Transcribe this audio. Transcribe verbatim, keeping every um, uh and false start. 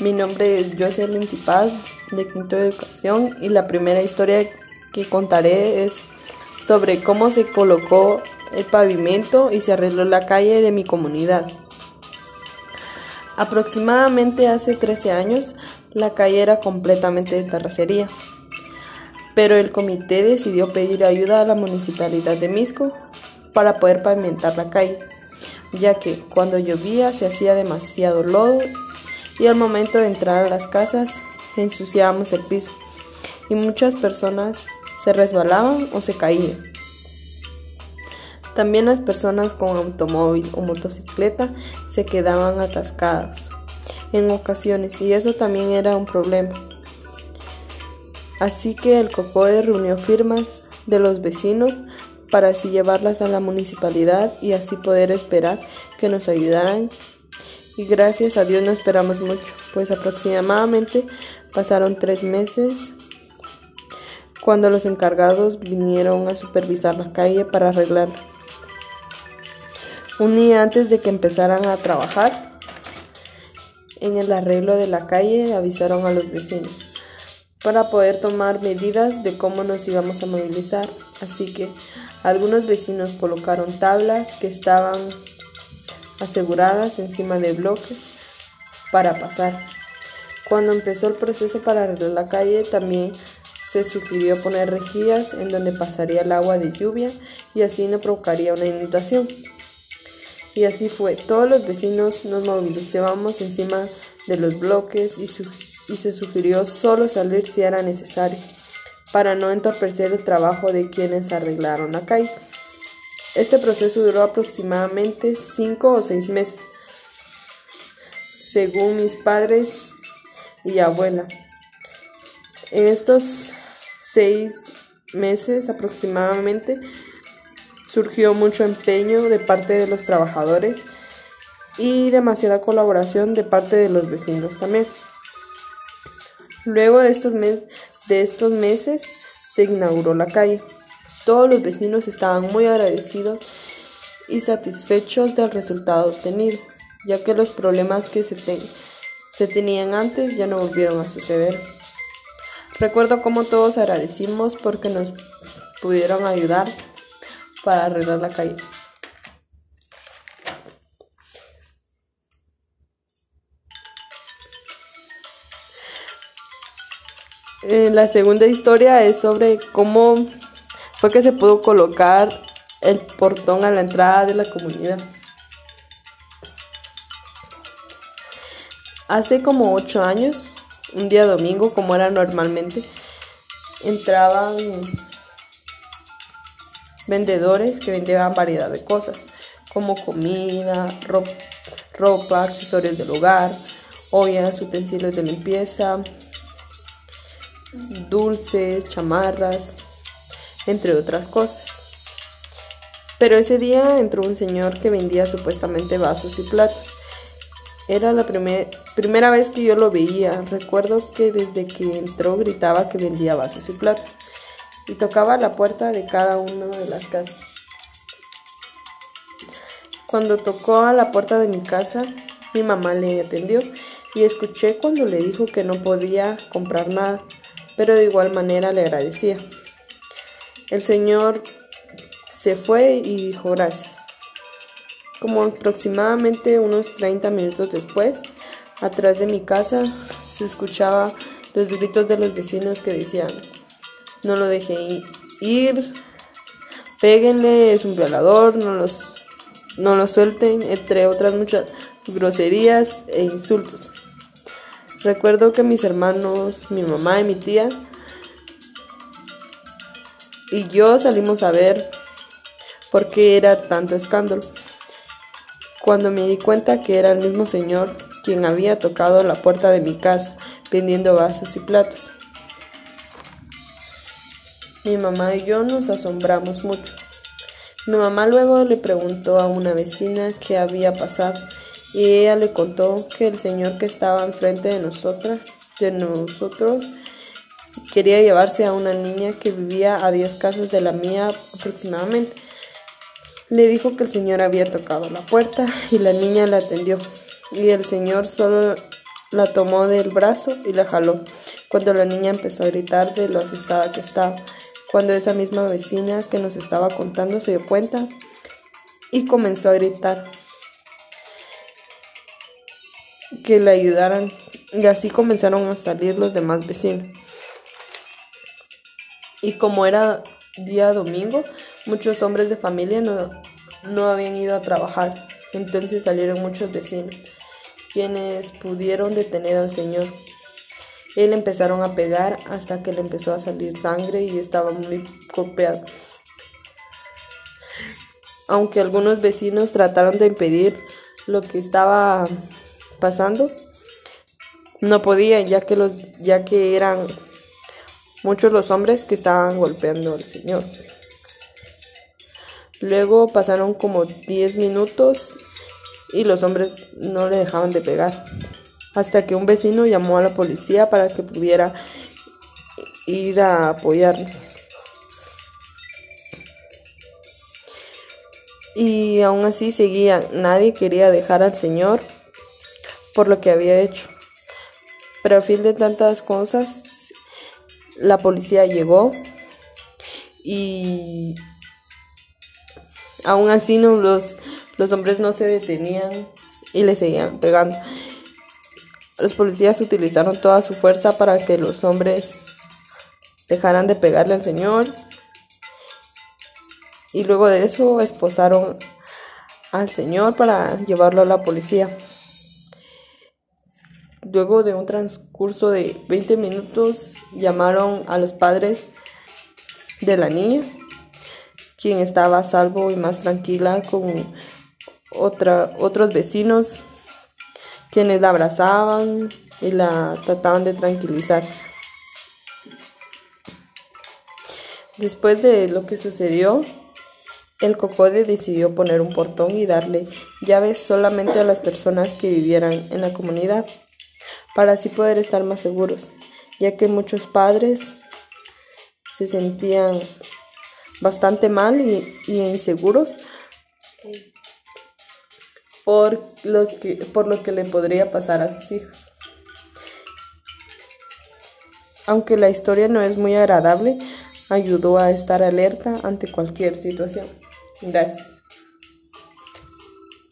Mi nombre es José Lintipaz, de Quinto de Educación, y la primera historia que contaré es sobre cómo se colocó el pavimento y se arregló la calle de mi comunidad. Aproximadamente hace trece años, la calle era completamente de terracería, pero el comité decidió pedir ayuda a la municipalidad de Misco para poder pavimentar la calle, ya que cuando llovía se hacía demasiado lodo y al momento de entrar a las casas ensuciábamos el piso y muchas personas se resbalaban o se caían. También las personas con automóvil o motocicleta se quedaban atascadas en ocasiones y eso también era un problema. Así que el COCODE reunió firmas de los vecinos para así llevarlas a la municipalidad y así poder esperar que nos ayudaran. Y gracias a Dios no esperamos mucho, pues aproximadamente pasaron tres meses cuando los encargados vinieron a supervisar la calle para arreglarla. Un día antes de que empezaran a trabajar en el arreglo de la calle, avisaron a los vecinos para poder tomar medidas de cómo nos íbamos a movilizar. Así que algunos vecinos colocaron tablas que estaban aseguradas encima de bloques para pasar. Cuando empezó el proceso para arreglar la calle, también se sugirió poner rejillas en donde pasaría el agua de lluvia y así no provocaría una inundación. Y así fue, todos los vecinos nos movilizábamos encima de los bloques y, su- y se sugirió solo salir si era necesario, para no entorpecer el trabajo de quienes arreglaron la calle. Este proceso duró aproximadamente cinco o seis meses, según mis padres y abuela. En estos seis meses aproximadamente surgió mucho empeño de parte de los trabajadores y demasiada colaboración de parte de los vecinos también. Luego de estos, mes- de estos meses se inauguró la calle. Todos los vecinos estaban muy agradecidos y satisfechos del resultado obtenido, ya que los problemas que se, te- se tenían antes ya no volvieron a suceder. Recuerdo cómo todos agradecimos porque nos pudieron ayudar para arreglar la calle. Eh, la segunda historia es sobre cómo fue que se pudo colocar el portón a la entrada de la comunidad. Hace como ocho años, un día domingo, como era normalmente, entraban vendedores que vendían variedad de cosas, como comida, ropa, ropa, accesorios del hogar, ollas, utensilios de limpieza, dulces, chamarras, entre otras cosas. Pero ese día entró un señor que vendía supuestamente vasos y platos. Era la primer, primera vez que yo lo veía. Recuerdo que desde que entró gritaba que vendía vasos y platos y tocaba la puerta de cada una de las casas. Cuando tocó a la puerta de mi casa, mi mamá le atendió y escuché cuando le dijo que no podía comprar nada, pero de igual manera le agradecía. El señor se fue y dijo gracias. Como aproximadamente unos treinta minutos después, atrás de mi casa se escuchaba los gritos de los vecinos que decían: no lo dejen ir, péguenle, es un violador, no los, no los suelten, entre otras muchas groserías e insultos. Recuerdo que mis hermanos, mi mamá y mi tía y yo salimos a ver por qué era tanto escándalo. Cuando me di cuenta que era el mismo señor quien había tocado la puerta de mi casa vendiendo vasos y platos, mi mamá y yo nos asombramos mucho. Mi mamá luego le preguntó a una vecina qué había pasado y ella le contó que el señor que estaba enfrente de nosotras, de nosotros, quería llevarse a una niña que vivía a diez casas de la mía aproximadamente. Le dijo que el señor había tocado la puerta y la niña la atendió y el señor solo La tomó del brazo y la jaló, cuando la niña empezó a gritar de lo asustada que estaba. Cuando esa misma vecina que nos estaba contando se dio cuenta y comenzó a gritar que la ayudaran, y así comenzaron a salir los demás vecinos. Y como era día domingo, muchos hombres de familia no, no habían ido a trabajar. Entonces salieron muchos vecinos, quienes pudieron detener al señor. Él empezaron a pegar hasta que le empezó a salir sangre y estaba muy golpeado. Aunque algunos vecinos trataron de impedir lo que estaba pasando, no podían, ya que, los, ya que eran muchos los hombres que estaban golpeando al señor. Luego pasaron como diez minutos y los hombres no le dejaban de pegar, hasta que un vecino llamó a la policía para que pudiera ir a apoyarlo. Y aún así seguían, nadie quería dejar al señor por lo que había hecho. Pero a fin de tantas cosas, la policía llegó y aún así no, los, los hombres no se detenían y le seguían pegando. Los policías utilizaron toda su fuerza para que los hombres dejaran de pegarle al señor. Y luego de eso esposaron al señor para llevarlo a la policía. Luego de un transcurso de veinte minutos llamaron a los padres de la niña, quien estaba a salvo y más tranquila con otra, otros vecinos, quienes la abrazaban y la trataban de tranquilizar. Después de lo que sucedió, el COCODE decidió poner un portón y darle llaves solamente a las personas que vivieran en la comunidad, para así poder estar más seguros, ya que muchos padres se sentían bastante mal y, y inseguros por, los que, por lo que le podría pasar a sus hijos. Aunque la historia no es muy agradable, ayudó a estar alerta ante cualquier situación. Gracias.